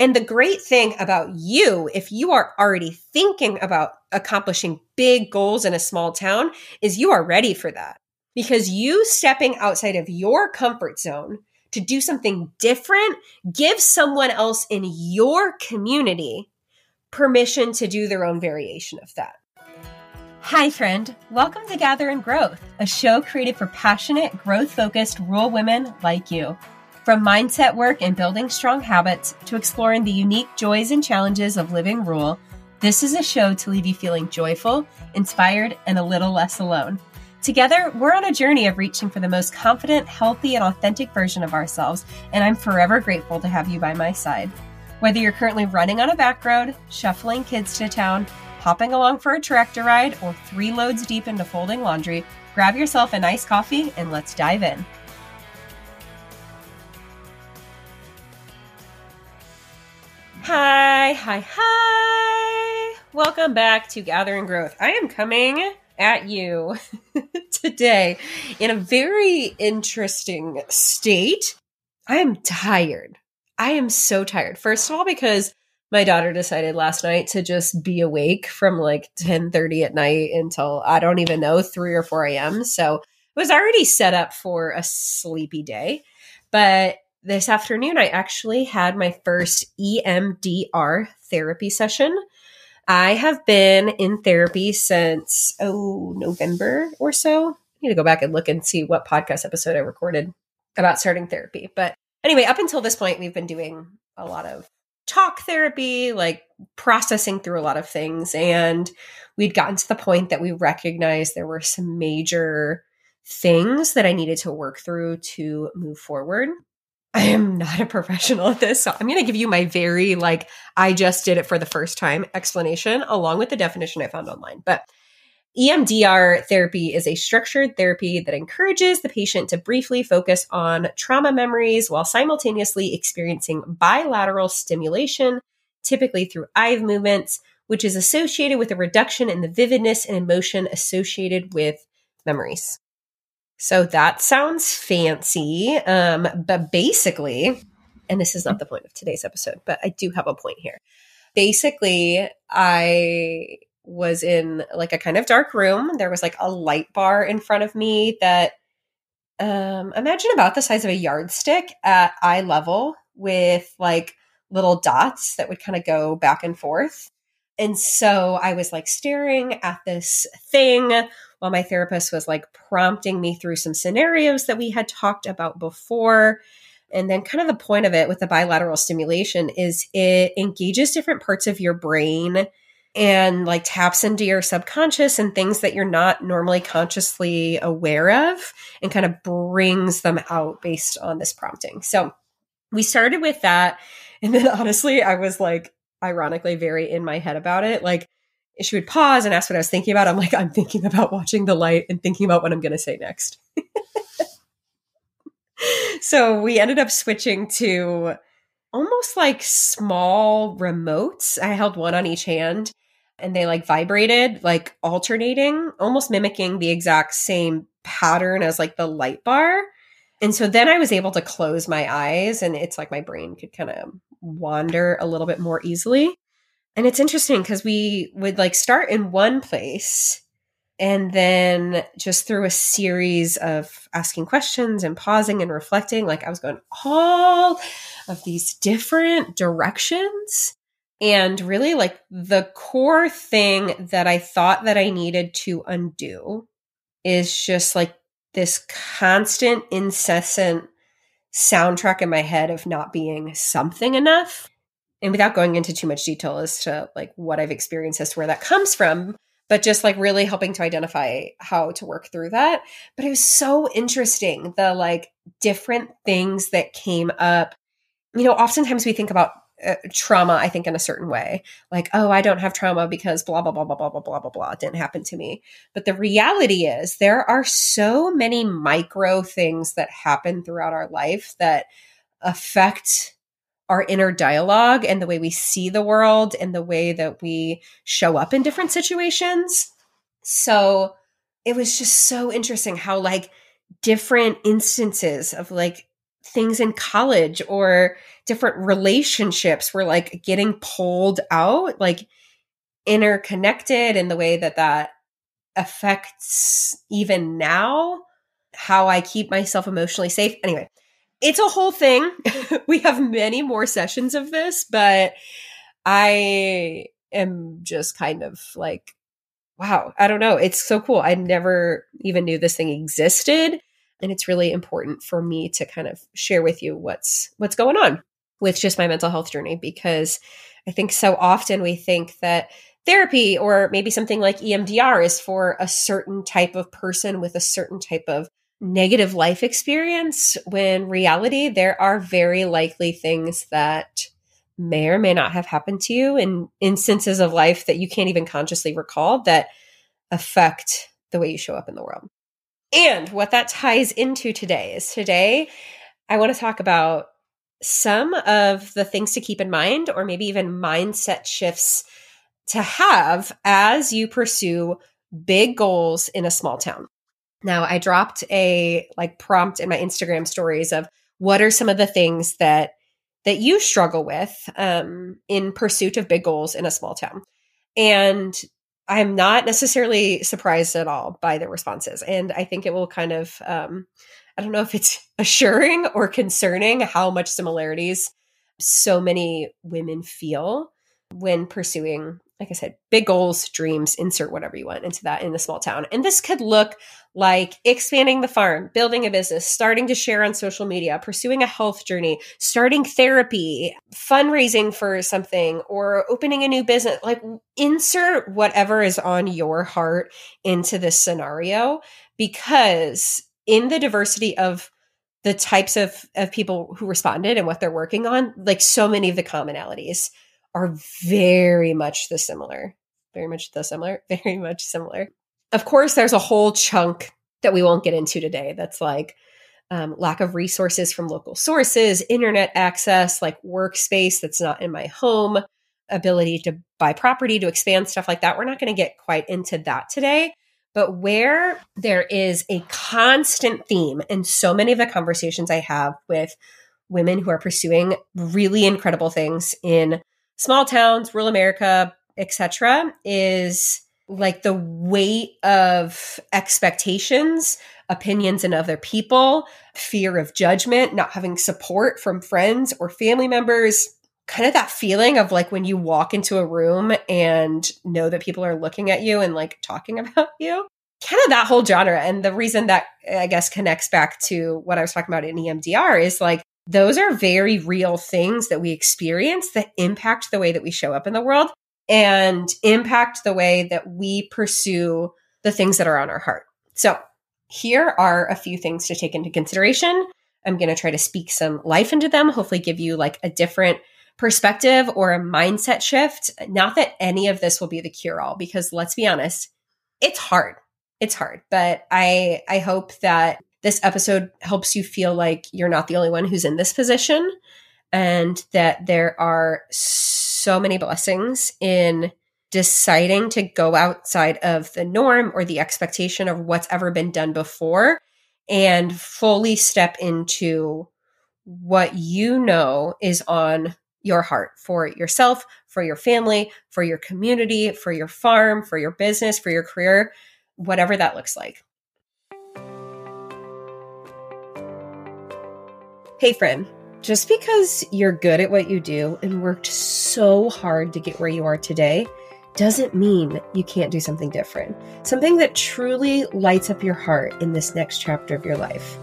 And the great thing about you, if you are already thinking about accomplishing big goals in a small town, is you are ready for that. Because you stepping outside of your comfort zone to do something different gives someone else in your community permission to do their own variation of that. Hi, friend. Welcome to Gather and Growth, a show created for passionate, growth-focused rural women like you. From mindset work and building strong habits to exploring the unique joys and challenges of living rural, this is a show to leave you feeling joyful, inspired, and a little less alone. Together, we're on a journey of reaching for the most confident, healthy, and authentic version of ourselves, and I'm forever grateful to have you by my side. Whether you're currently running on a back road, shuffling kids to town, hopping along for a tractor ride, or 3 loads deep into folding laundry, grab yourself a nice coffee and let's dive in. Hi. Welcome back to Gather and Growth. I am coming at you today in a very interesting state. I am tired. I am so tired. First of all, because my daughter decided last night to just be awake from like 10:30 at night until, I don't even know, 3 or 4 a.m. So I was already set up for a sleepy day. But this afternoon, I actually had my first EMDR therapy session. I have been in therapy since, November or so. I need to go back and look and see what podcast episode I recorded about starting therapy. But anyway, up until this point, we've been doing a lot of talk therapy, like processing through a lot of things. And we'd gotten to the point that we recognized there were some major things that I needed to work through to move forward. I am not a professional at this, so I'm going to give you my very, I just did it for the first time explanation, along with the definition I found online. But EMDR therapy is a structured therapy that encourages the patient to briefly focus on trauma memories while simultaneously experiencing bilateral stimulation, typically through eye movements, which is associated with a reduction in the vividness and emotion associated with memories. So that sounds fancy, but basically, and this is not the point of today's episode, but I do have a point here. Basically, I was in a kind of dark room. There was a light bar in front of me that, imagine about the size of a yardstick at eye level with little dots that would kind of go back and forth. And so I was staring at this thing while my therapist was prompting me through some scenarios that we had talked about before. And then kind of the point of it with the bilateral stimulation is it engages different parts of your brain and taps into your subconscious and things that you're not normally consciously aware of and kind of brings them out based on this prompting. So we started with that. And then honestly, I was ironically very in my head about it. She would pause and ask what I was thinking about. I'm I'm thinking about watching the light and thinking about what I'm going to say next. So we ended up switching to almost small remotes. I held one on each hand and they vibrated, alternating, almost mimicking the exact same pattern as the light bar. And so then I was able to close my eyes and it's my brain could kind of wander a little bit more easily. And it's interesting because we would start in one place and then just through a series of asking questions and pausing and reflecting, I was going all of these different directions. And really the core thing that I thought that I needed to undo is just this constant, incessant soundtrack in my head of not being something enough. And without going into too much detail as to what I've experienced as to where that comes from, but just really helping to identify how to work through that. But it was so interesting, the different things that came up. You know, oftentimes we think about trauma, I think, in a certain way. I don't have trauma because blah, blah, blah, blah, blah, blah, blah, blah, blah. It didn't happen to me. But the reality is there are so many micro things that happen throughout our life that affect our inner dialogue and the way we see the world and the way that we show up in different situations. So it was just so interesting how different instances of things in college or different relationships were like getting pulled out, like interconnected in the way that that affects even now, how I keep myself emotionally safe. Anyway, it's a whole thing. We have many more sessions of this, but I am just kind of like, wow, I don't know. It's so cool. I never even knew this thing existed. And it's really important for me to kind of share with you what's going on with just my mental health journey, because I think so often we think that therapy or maybe something like EMDR is for a certain type of person with a certain type of negative life experience, when in reality, there are very likely things that may or may not have happened to you in instances of life that you can't even consciously recall that affect the way you show up in the world. And what that ties into today is today, I want to talk about some of the things to keep in mind, or maybe even mindset shifts to have as you pursue big goals in a small town. Now, I dropped a prompt in my Instagram stories of what are some of the things that you struggle with in pursuit of big goals in a small town. And I'm not necessarily surprised at all by the responses. And I think it will kind of, I don't know if it's assuring or concerning how much similarities so many women feel when pursuing, like I said, big goals, dreams, insert whatever you want into that in the small town. And this could look like expanding the farm, building a business, starting to share on social media, pursuing a health journey, starting therapy, fundraising for something, or opening a new business. Like, insert whatever is on your heart into this scenario, because in the diversity of the types of people who responded and what they're working on, like, so many of the commonalities are very much similar. Of course, there's a whole chunk that we won't get into today that's like lack of resources from local sources, internet access, like workspace that's not in my home, ability to buy property, to expand, stuff like that. We're not going to get quite into that today. But where there is a constant theme in so many of the conversations I have with women who are pursuing really incredible things in small towns, rural America, etc., is like the weight of expectations, opinions in other people, fear of judgment, not having support from friends or family members, kind of that feeling of like when you walk into a room and know that people are looking at you and like talking about you, kind of that whole genre. And the reason that I guess connects back to what I was talking about in EMDR is like, those are very real things that we experience that impact the way that we show up in the world and impact the way that we pursue the things that are on our heart. So here are a few things to take into consideration. I'm going to try to speak some life into them, hopefully give you like a different perspective or a mindset shift. Not that any of this will be the cure-all, because let's be honest, it's hard. It's hard. But I hope that this episode helps you feel like you're not the only one who's in this position, and that there are so many blessings in deciding to go outside of the norm or the expectation of what's ever been done before and fully step into what you know is on your heart for yourself, for your family, for your community, for your farm, for your business, for your career, whatever that looks like. Hey friend, just because you're good at what you do and worked so hard to get where you are today doesn't mean you can't do something different, something that truly lights up your heart in this next chapter of your life.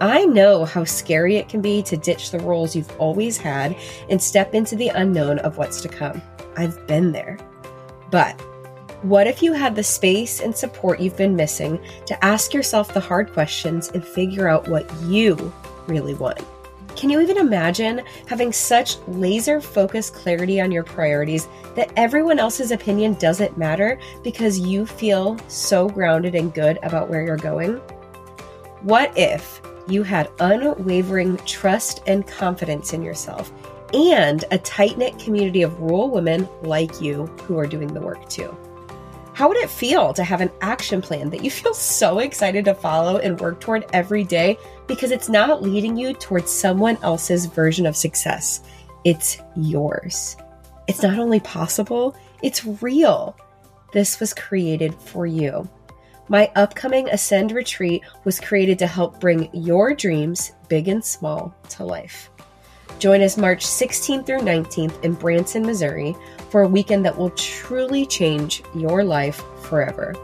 I know how scary it can be to ditch the roles you've always had and step into the unknown of what's to come. I've been there. But what if you had the space and support you've been missing to ask yourself the hard questions and figure out what you really want? Can you even imagine having such laser-focused clarity on your priorities that everyone else's opinion doesn't matter because you feel so grounded and good about where you're going? What if you had unwavering trust and confidence in yourself and a tight-knit community of rural women like you who are doing the work too? How would it feel to have an action plan that you feel so excited to follow and work toward every day because it's not leading you towards someone else's version of success? It's yours. It's not only possible, it's real. This was created for you. My upcoming Ascend Retreat was created to help bring your dreams, big and small, to life. Join us March 16th through 19th in Branson, Missouri, for a weekend that will truly change your life forever.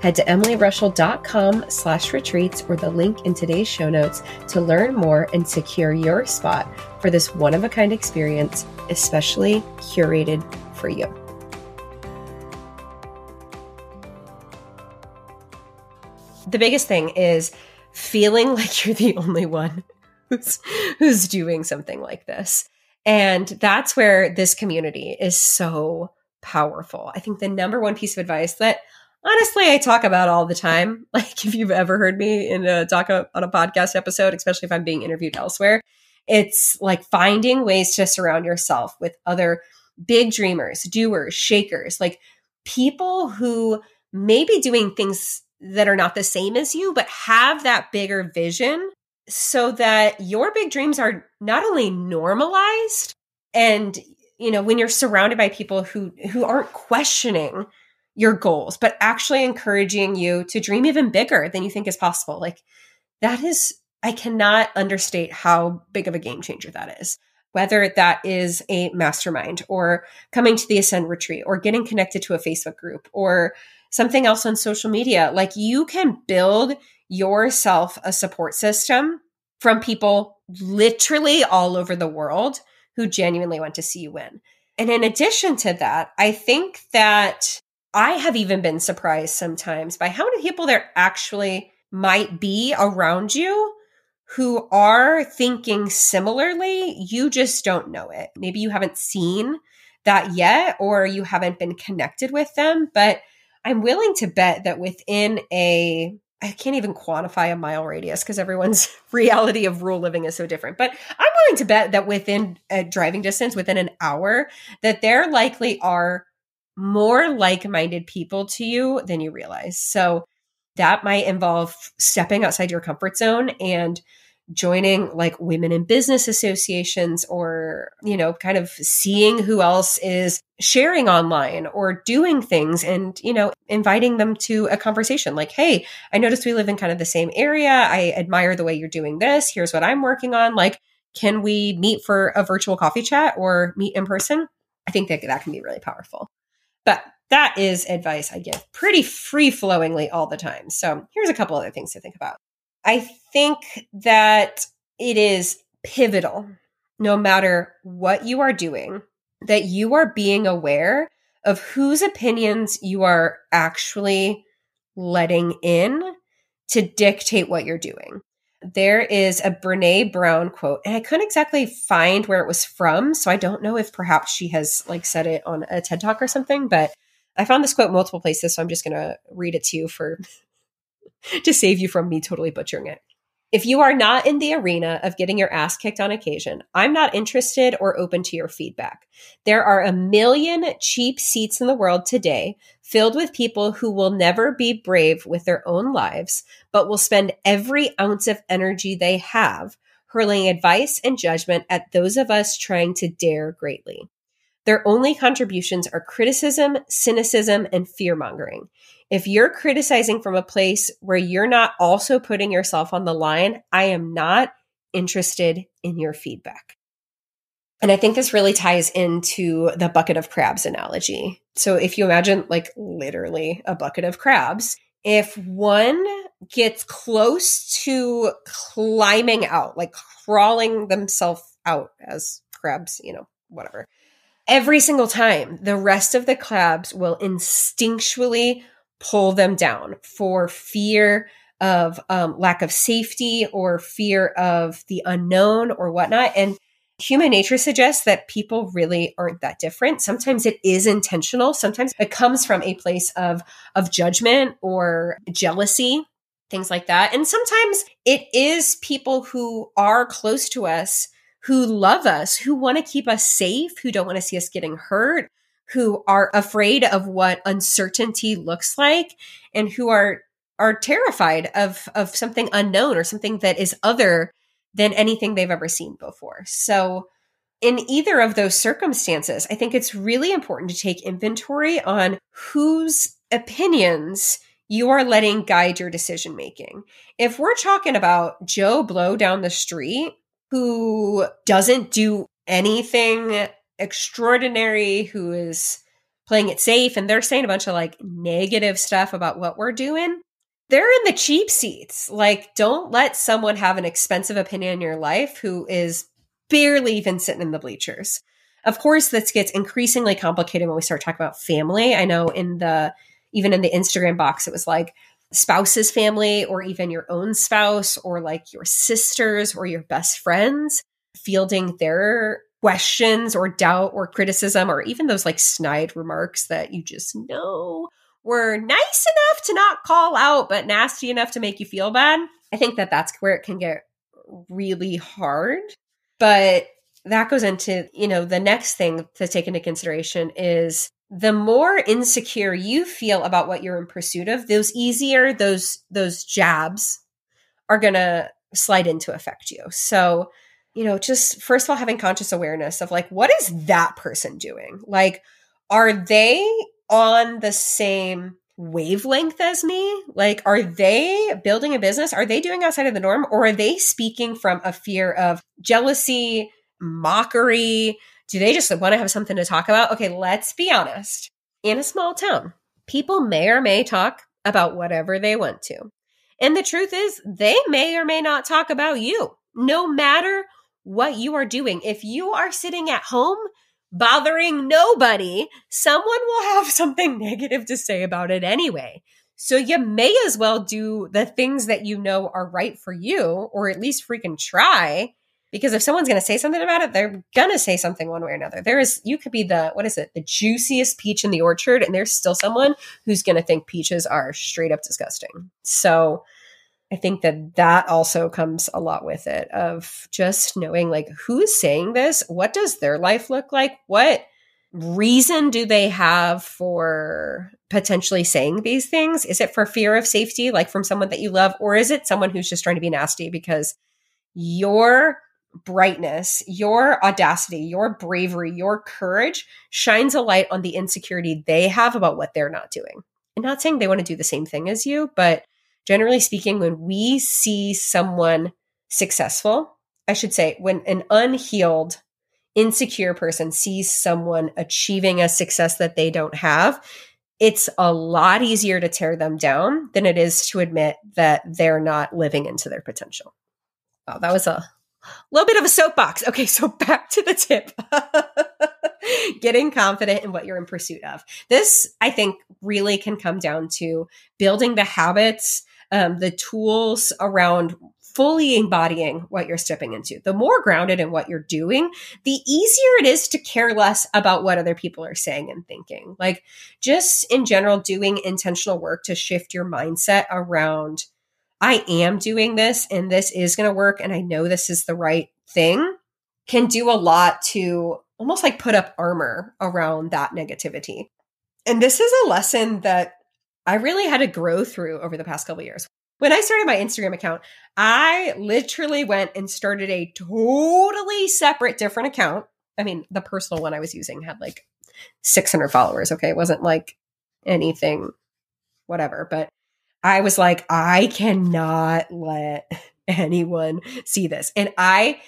Head to emilyrushel.com/retreats or the link in today's show notes to learn more and secure your spot for this one-of-a-kind experience, especially curated for you. The biggest thing is feeling like you're the only one who's doing something like this. And that's where this community is so powerful. I think the number one piece of advice that honestly, I talk about all the time. Like if you've ever heard me in a talk on a podcast episode, especially if I'm being interviewed elsewhere, it's like finding ways to surround yourself with other big dreamers, doers, shakers, like people who may be doing things that are not the same as you, but have that bigger vision so that your big dreams are not only normalized and, you know, when you're surrounded by people who aren't questioning your goals, but actually encouraging you to dream even bigger than you think is possible. Like that is, I cannot understate how big of a game changer that is, whether that is a mastermind or coming to the Ascend Retreat or getting connected to a Facebook group or something else on social media. Like you can build yourself a support system from people literally all over the world who genuinely want to see you win. And in addition to that, I think that I have even been surprised sometimes by how many people there actually might be around you who are thinking similarly. You just don't know it. Maybe you haven't seen that yet, or you haven't been connected with them. But I'm willing to bet that within I can't even quantify a mile radius because everyone's reality of rural living is so different. But I'm willing to bet that within a driving distance, within an hour, that there likely are more like-minded people to you than you realize. So that might involve stepping outside your comfort zone and joining like women in business associations or, you know, kind of seeing who else is sharing online or doing things and, you know, inviting them to a conversation like, hey, I noticed we live in kind of the same area. I admire the way you're doing this. Here's what I'm working on. Like, can we meet for a virtual coffee chat or meet in person? I think that can be really powerful. But that is advice I give pretty free-flowingly all the time. So here's a couple other things to think about. I think that it is pivotal, no matter what you are doing, that you are being aware of whose opinions you are actually letting in to dictate what you're doing. There is a Brené Brown quote, and I couldn't exactly find where it was from, so I don't know if perhaps she has like said it on a TED Talk or something, but I found this quote multiple places, so I'm just going to read it to you to save you from me totally butchering it. If you are not in the arena of getting your ass kicked on occasion, I'm not interested or open to your feedback. There are a million cheap seats in the world today filled with people who will never be brave with their own lives, but will spend every ounce of energy they have hurling advice and judgment at those of us trying to dare greatly. Their only contributions are criticism, cynicism, and fear-mongering. If you're criticizing from a place where you're not also putting yourself on the line, I am not interested in your feedback. And I think this really ties into the bucket of crabs analogy. So if you imagine like literally a bucket of crabs, if one gets close to climbing out, like crawling themselves out as crabs, you know, whatever, every single time, the rest of the crabs will instinctually pull them down for fear of lack of safety or fear of the unknown or whatnot. And human nature suggests that people really aren't that different. Sometimes it is intentional. Sometimes it comes from a place of judgment or jealousy, things like that. And sometimes it is people who are close to us, who love us, who want to keep us safe, who don't want to see us getting hurt, who are afraid of what uncertainty looks like and who are terrified of something unknown or something that is other than anything they've ever seen before. So in either of those circumstances, I think it's really important to take inventory on whose opinions you are letting guide your decision-making. If we're talking about Joe Blow down the street, who doesn't do anything extraordinary, who is playing it safe, and they're saying a bunch of like negative stuff about what we're doing, they're in the cheap seats. Like, don't let someone have an expensive opinion in your life who is barely even sitting in the bleachers. Of course, this gets increasingly complicated when we start talking about family. I know even in the Instagram box, it was like spouse's family, or even your own spouse, or like your sisters or your best friends fielding their questions or doubt or criticism, or even those like snide remarks that you just know were nice enough to not call out, but nasty enough to make you feel bad. I think that that's where it can get really hard. But that goes into, the next thing to take into consideration is the more insecure you feel about what you're in pursuit of, those jabs are going to slide in to affect you. So, just first of all, having conscious awareness of like, what is that person doing? Like, are they on the same wavelength as me? Like, are they building a business? Are they doing outside of the norm? Or are they speaking from a fear of jealousy, mockery? Do they just want to have something to talk about? Okay, let's be honest. In a small town, people may or may talk about whatever they want to. And the truth is, they may or may not talk about you, no matter what you are doing. If you are sitting at home bothering nobody, someone will have something negative to say about it anyway. So you may as well do the things that you know are right for you, or at least freaking try. Because if someone's going to say something about it, they're going to say something one way or another. You could be the juiciest peach in the orchard, and there's still someone who's going to think peaches are straight up disgusting. So I think that also comes a lot with it, of just knowing like who's saying this, what does their life look like? What reason do they have for potentially saying these things? Is it for fear of safety, like from someone that you love, or is it someone who's just trying to be nasty because your brightness, your audacity, your bravery, your courage shines a light on the insecurity they have about what they're not doing? And not saying they want to do the same thing as you, but generally speaking, when we see someone successful, I should say, when an unhealed, insecure person sees someone achieving a success that they don't have, it's a lot easier to tear them down than it is to admit that they're not living into their potential. Wow, that was a little bit of a soapbox. Okay, so back to the tip. Getting confident in what you're in pursuit of. This, I think, really can come down to building the habits, the tools around fully embodying what you're stepping into. The more grounded in what you're doing, the easier it is to care less about what other people are saying and thinking. Like, just in general, doing intentional work to shift your mindset around, I am doing this and this is going to work, and I know this is the right thing, can do a lot to almost like put up armor around that negativity. And this is a lesson that I really had to grow through over the past couple of years. When I started my Instagram account, I literally went and started a totally separate, different account. I mean, the personal one I was using had like 600 followers. Okay. It wasn't like anything, whatever, but I was like, I cannot let anyone see this. And I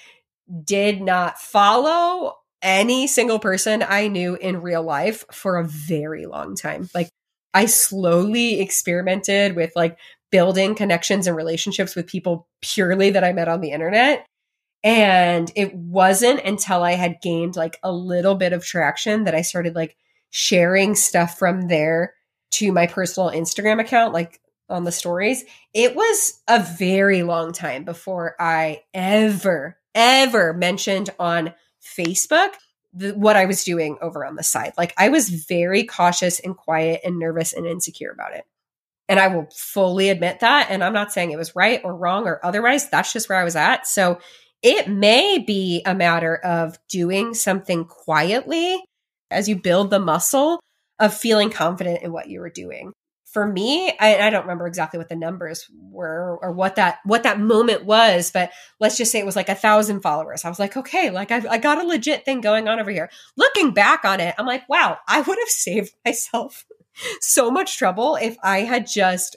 did not follow any single person I knew in real life for a very long time. Like, I slowly experimented with like building connections and relationships with people purely that I met on the internet. And it wasn't until I had gained like a little bit of traction that I started like sharing stuff from there to my personal Instagram account, like on the stories. It was a very long time before I ever mentioned on Facebook what I was doing over on the side. Like, I was very cautious and quiet and nervous and insecure about it. And I will fully admit that. And I'm not saying it was right or wrong or otherwise. That's just where I was at. So it may be a matter of doing something quietly as you build the muscle of feeling confident in what you were doing. For me, I don't remember exactly what the numbers were or what that moment was, but let's just say it was like 1,000 followers. I was like, okay, like I got a legit thing going on over here. Looking back on it, I'm like, wow, I would have saved myself so much trouble if I had just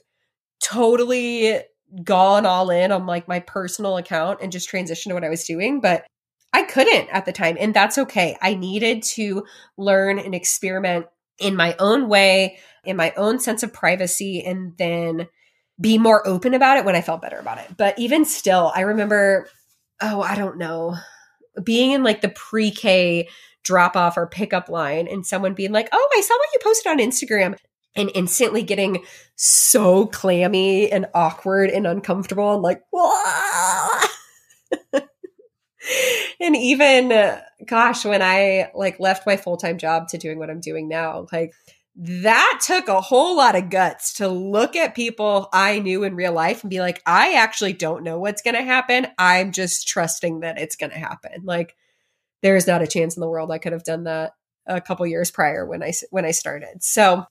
totally gone all in on like my personal account and just transitioned to what I was doing. But I couldn't at the time. And that's okay. I needed to learn and experiment in my own way, in my own sense of privacy, and then be more open about it when I felt better about it. But even still, I remember, being in like the pre-K drop off or pickup line and someone being like, oh, I saw what you posted on Instagram, and instantly getting so clammy and awkward and uncomfortable and like, whoa. And even, when I like left my full-time job to doing what I'm doing now, like that took a whole lot of guts to look at people I knew in real life and be like, I actually don't know what's going to happen. I'm just trusting that it's going to happen. Like there's not a chance in the world I could have done that a couple years prior when I started. So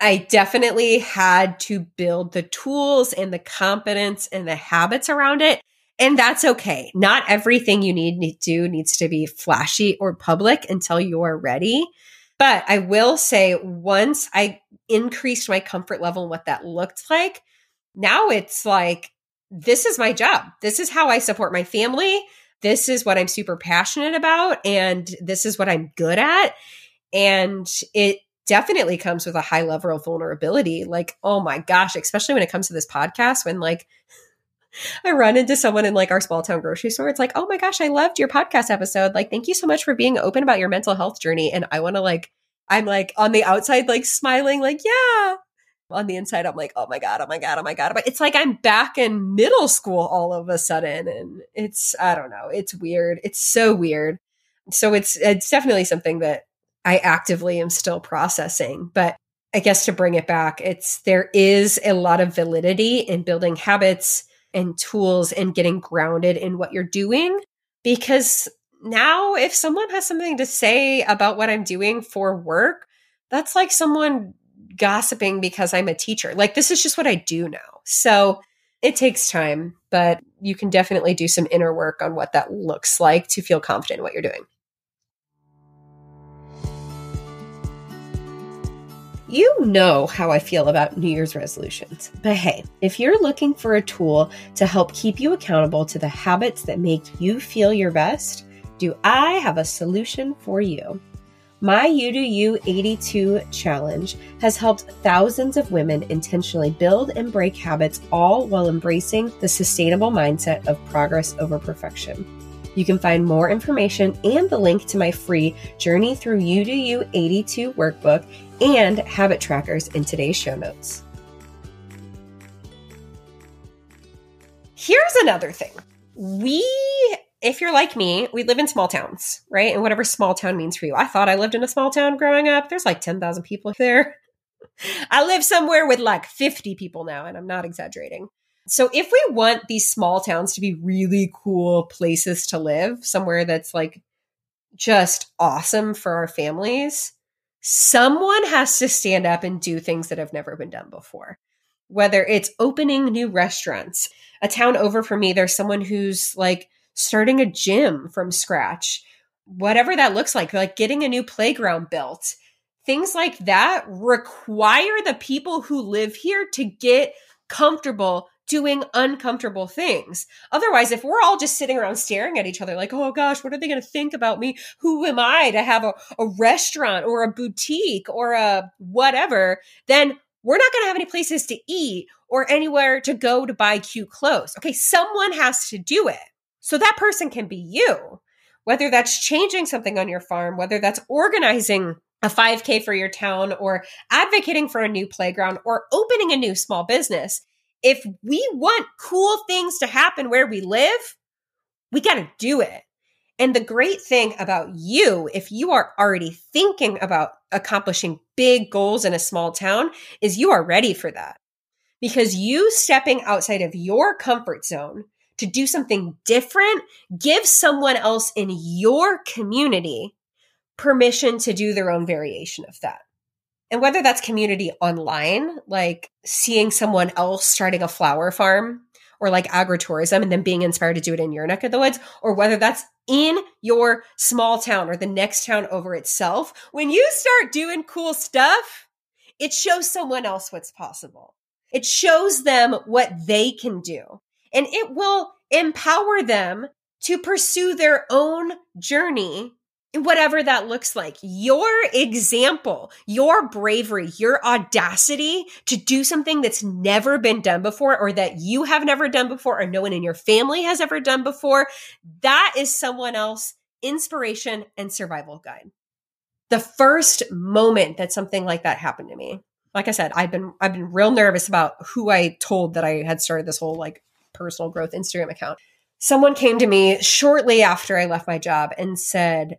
I definitely had to build the tools and the competence and the habits around it. And that's okay. Not everything you need to do needs to be flashy or public until you're ready. But I will say once I increased my comfort level and what that looked like, now it's like, this is my job. This is how I support my family. This is what I'm super passionate about. And this is what I'm good at. And it definitely comes with a high level of vulnerability. Like, oh my gosh, especially when it comes to this podcast, when like, I run into someone in like our small town grocery store. It's like, oh my gosh, I loved your podcast episode. Like, thank you so much for being open about your mental health journey. And I want to like, I'm like on the outside, like smiling, like, yeah. On the inside, I'm like, oh my God, oh my God, oh my God. But it's like, I'm back in middle school all of a sudden. And it's, I don't know, it's weird. It's so weird. So it's definitely something that I actively am still processing, but I guess to bring it back, there is a lot of validity in building habits and tools and getting grounded in what you're doing. Because now if someone has something to say about what I'm doing for work, that's like someone gossiping because I'm a teacher. Like this is just what I do now. So it takes time, but you can definitely do some inner work on what that looks like to feel confident in what you're doing. You know how I feel about New Year's resolutions, but hey, if you're looking for a tool to help keep you accountable to the habits that make you feel your best, do I have a solution for you? My You Do You 82 challenge has helped thousands of women intentionally build and break habits, all while embracing the sustainable mindset of progress over perfection. You can find more information and the link to my free Journey Through You Do You 82 workbook and habit trackers in today's show notes. Here's another thing. If you're like me, we live in small towns, right? And whatever small town means for you. I thought I lived in a small town growing up. There's like 10,000 people there. I live somewhere with like 50 people now, and I'm not exaggerating. So if we want these small towns to be really cool places to live, somewhere that's like just awesome for our families, someone has to stand up and do things that have never been done before. Whether it's opening new restaurants, a town over from me, there's someone who's like starting a gym from scratch, whatever that looks like getting a new playground built, things like that require the people who live here to get comfortable doing uncomfortable things. Otherwise, if we're all just sitting around staring at each other like, oh gosh, what are they going to think about me? Who am I to have a restaurant or a boutique or a whatever? Then we're not going to have any places to eat or anywhere to go to buy cute clothes. Okay, someone has to do it. So that person can be you, whether that's changing something on your farm, whether that's organizing a 5K for your town or advocating for a new playground or opening a new small business. If we want cool things to happen where we live, we got to do it. And the great thing about you, if you are already thinking about accomplishing big goals in a small town, is you are ready for that. Because you stepping outside of your comfort zone to do something different gives someone else in your community permission to do their own variation of that. And whether that's community online, like seeing someone else starting a flower farm or like agritourism and then being inspired to do it in your neck of the woods, or whether that's in your small town or the next town over itself, when you start doing cool stuff, it shows someone else what's possible. It shows them what they can do. And it will empower them to pursue their own journey, whatever that looks like. Your example, your bravery, your audacity to do something that's never been done before, or that you have never done before, or no one in your family has ever done before, that is someone else's inspiration and survival guide. The first moment that something like that happened to me, like I said, I've been real nervous about who I told that I had started this whole like personal growth Instagram account. Someone came to me shortly after I left my job and said,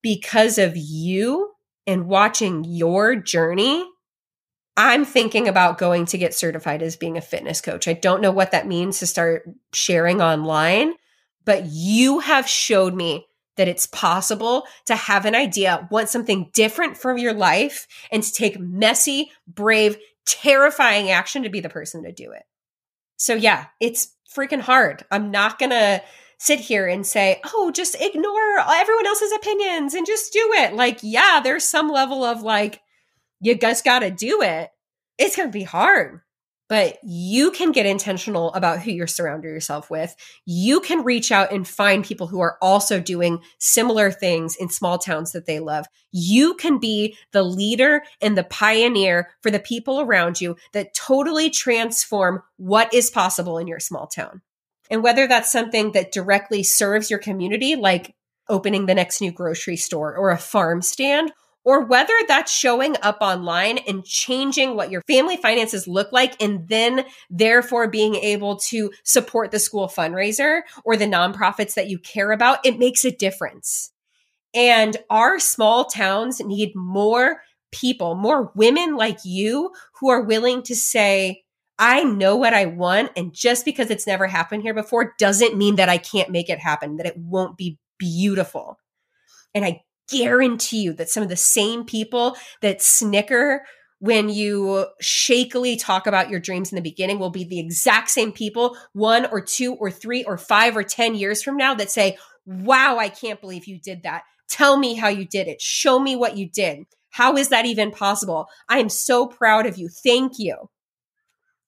because of you and watching your journey, I'm thinking about going to get certified as being a fitness coach. I don't know what that means to start sharing online, but you have showed me that it's possible to have an idea, want something different from your life, and to take messy, brave, terrifying action to be the person to do it. So yeah, it's freaking hard. I'm not going to sit here and say, oh, just ignore everyone else's opinions and just do it. Like, yeah, there's some level of like, you just got to do it. It's going to be hard, but you can get intentional about who you're surrounding yourself with. You can reach out and find people who are also doing similar things in small towns that they love. You can be the leader and the pioneer for the people around you that totally transform what is possible in your small town. And whether that's something that directly serves your community, like opening the next new grocery store or a farm stand, or whether that's showing up online and changing what your family finances look like, and then therefore being able to support the school fundraiser or the nonprofits that you care about, it makes a difference. And our small towns need more people, more women like you who are willing to say, I know what I want. And just because it's never happened here before doesn't mean that I can't make it happen, that it won't be beautiful. And I guarantee you that some of the same people that snicker when you shakily talk about your dreams in the beginning will be the exact same people 1 or 2 or 3 or 5 or 10 years from now that say, wow, I can't believe you did that. Tell me how you did it. Show me what you did. How is that even possible? I am so proud of you. Thank you.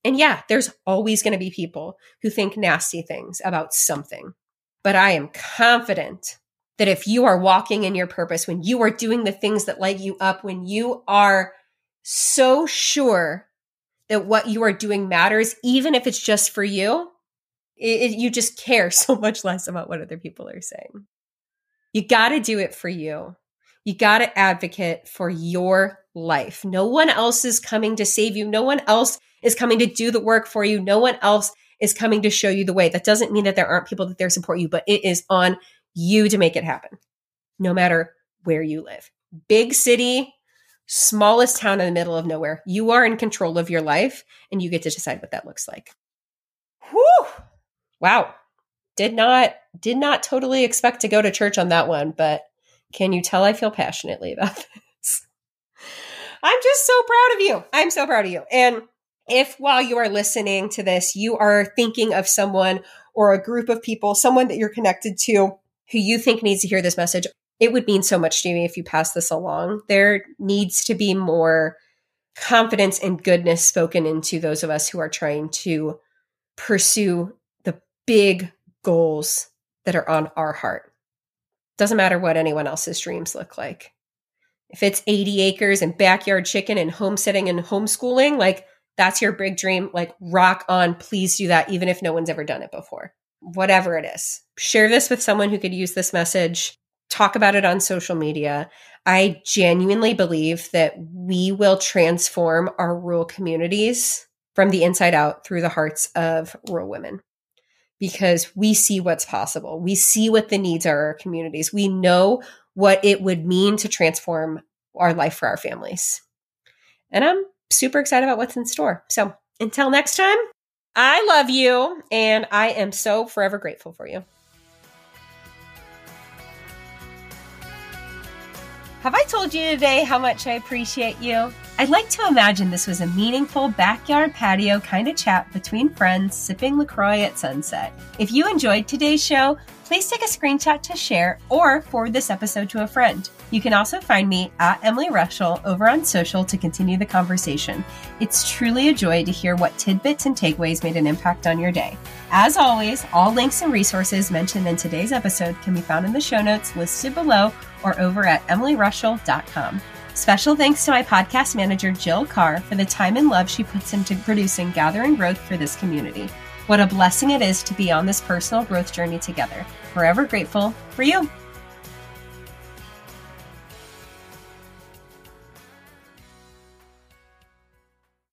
And yeah, there's always going to be people who think nasty things about something. But I am confident that if you are walking in your purpose, when you are doing the things that light you up, when you are so sure that what you are doing matters, even if it's just for you, you just care so much less about what other people are saying. You got to do it for you. You got to advocate for your life. No one else is coming to save you. No one else is coming to do the work for you. No one else is coming to show you the way. That doesn't mean that there aren't people that there support you, but it is on you to make it happen, no matter where you live. Big city, smallest town in the middle of nowhere. You are in control of your life, and you get to decide what that looks like. Whew! Wow. Did not totally expect to go to church on that one, but can you tell I feel passionately about this? I'm just so proud of you. I'm so proud of you. And if while you are listening to this, you are thinking of someone or a group of people, someone that you're connected to who you think needs to hear this message, it would mean so much to me if you pass this along. There needs to be more confidence and goodness spoken into those of us who are trying to pursue the big goals that are on our heart. Doesn't matter what anyone else's dreams look like. If it's 80 acres and backyard chicken and homesteading and homeschooling, like, that's your big dream, like, rock on, please do that, even if no one's ever done it before. Whatever it is, share this with someone who could use this message. Talk about it on social media. I genuinely believe that we will transform our rural communities from the inside out through the hearts of rural women, because we see what's possible. We see what the needs are of our communities. We know what it would mean to transform our life for our families. And I'm super excited about what's in store. So until next time, I love you, and I am so forever grateful for you. Have I told you today how much I appreciate you? I'd like to imagine this was a meaningful backyard patio kind of chat between friends sipping LaCroix at sunset. If you enjoyed today's show, please take a screenshot to share or forward this episode to a friend. You can also find me at Emily Rushell over on social to continue the conversation. It's truly a joy to hear what tidbits and takeaways made an impact on your day. As always, all links and resources mentioned in today's episode can be found in the show notes listed below or over at emilyrushell.com. Special thanks to my podcast manager, Jill Carr, for the time and love she puts into producing Gather and Growth for this community. What a blessing it is to be on this personal growth journey together. Forever grateful for you.